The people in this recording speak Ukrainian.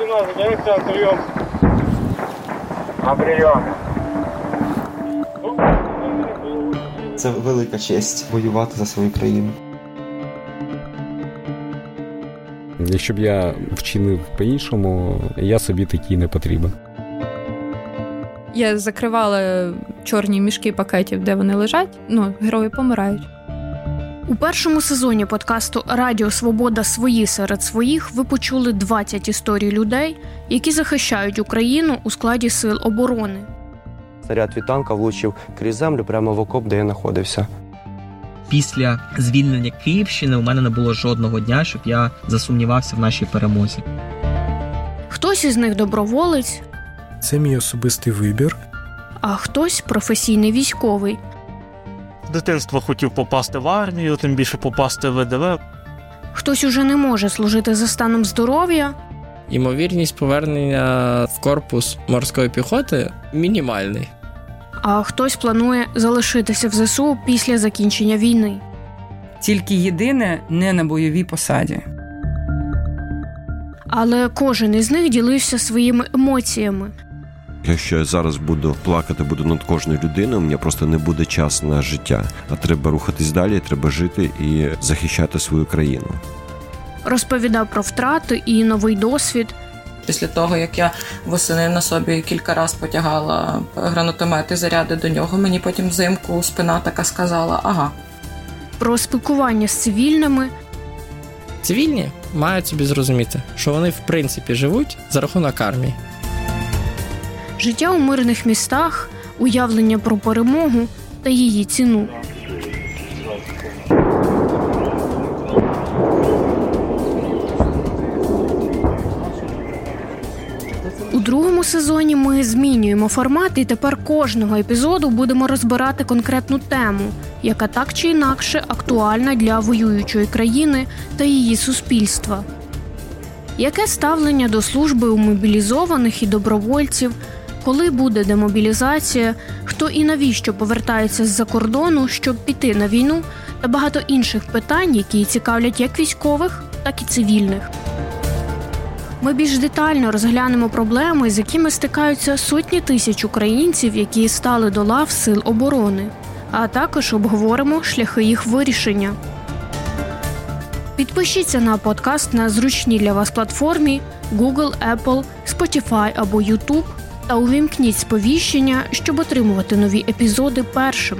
координаты, дирекция, прием. А прием. Це велика честь воювати за свою країну. Якщо б я вчинив по-іншому, я собі такий не потрібен. Я закривала чорні мішки пакетів, де вони лежать. Герої помирають. У першому сезоні подкасту «Радіо Свобода. Свої серед своїх» ви почули 20 історій людей, які захищають Україну у складі сил оборони. Снаряд від танка влучив крізь землю прямо в окоп, де я знаходився. Після звільнення Київщини у мене не було жодного дня, щоб я засумнівався в нашій перемозі. Хтось із них доброволець. Це мій особистий вибір. А хтось професійний військовий. З дитинства хотів попасти в армію, тим більше попасти в ВДВ. Хтось уже не може служити за станом здоров'я. Ймовірність повернення в корпус морської піхоти мінімальний. А хтось планує залишитися в ЗСУ після закінчення війни. Тільки єдине – не на бойовій посаді. Але кожен із них ділився своїми емоціями. Якщо я зараз буду плакати, буду над кожною людиною, у мене просто не буде часу на життя. А треба рухатись далі, треба жити і захищати свою країну. Розповідав про втрати і новий досвід. Після того, як я восени на собі кілька раз потягала гранатомети, заряди до нього, мені потім взимку спина така сказала «ага». Про спілкування з цивільними. Цивільні мають собі зрозуміти, що вони в принципі живуть за рахунок армії. Життя у мирних містах, уявлення про перемогу та її ціну. У другому сезоні ми змінюємо формат, і тепер кожного епізоду будемо розбирати конкретну тему, яка так чи інакше актуальна для воюючої країни та її суспільства. Яке ставлення до служби у мобілізованих і добровольців? Коли буде демобілізація? Хто і навіщо повертається з-за кордону, щоб піти на війну? Та багато інших питань, які цікавлять як військових, так і цивільних. Ми більш детально розглянемо проблеми, з якими стикаються сотні тисяч українців, які стали до лав Сил оборони. А також обговоримо шляхи їх вирішення. Підпишіться на подкаст на зручній для вас платформі Google, Apple, Spotify або YouTube та увімкніть сповіщення, щоб отримувати нові епізоди першим.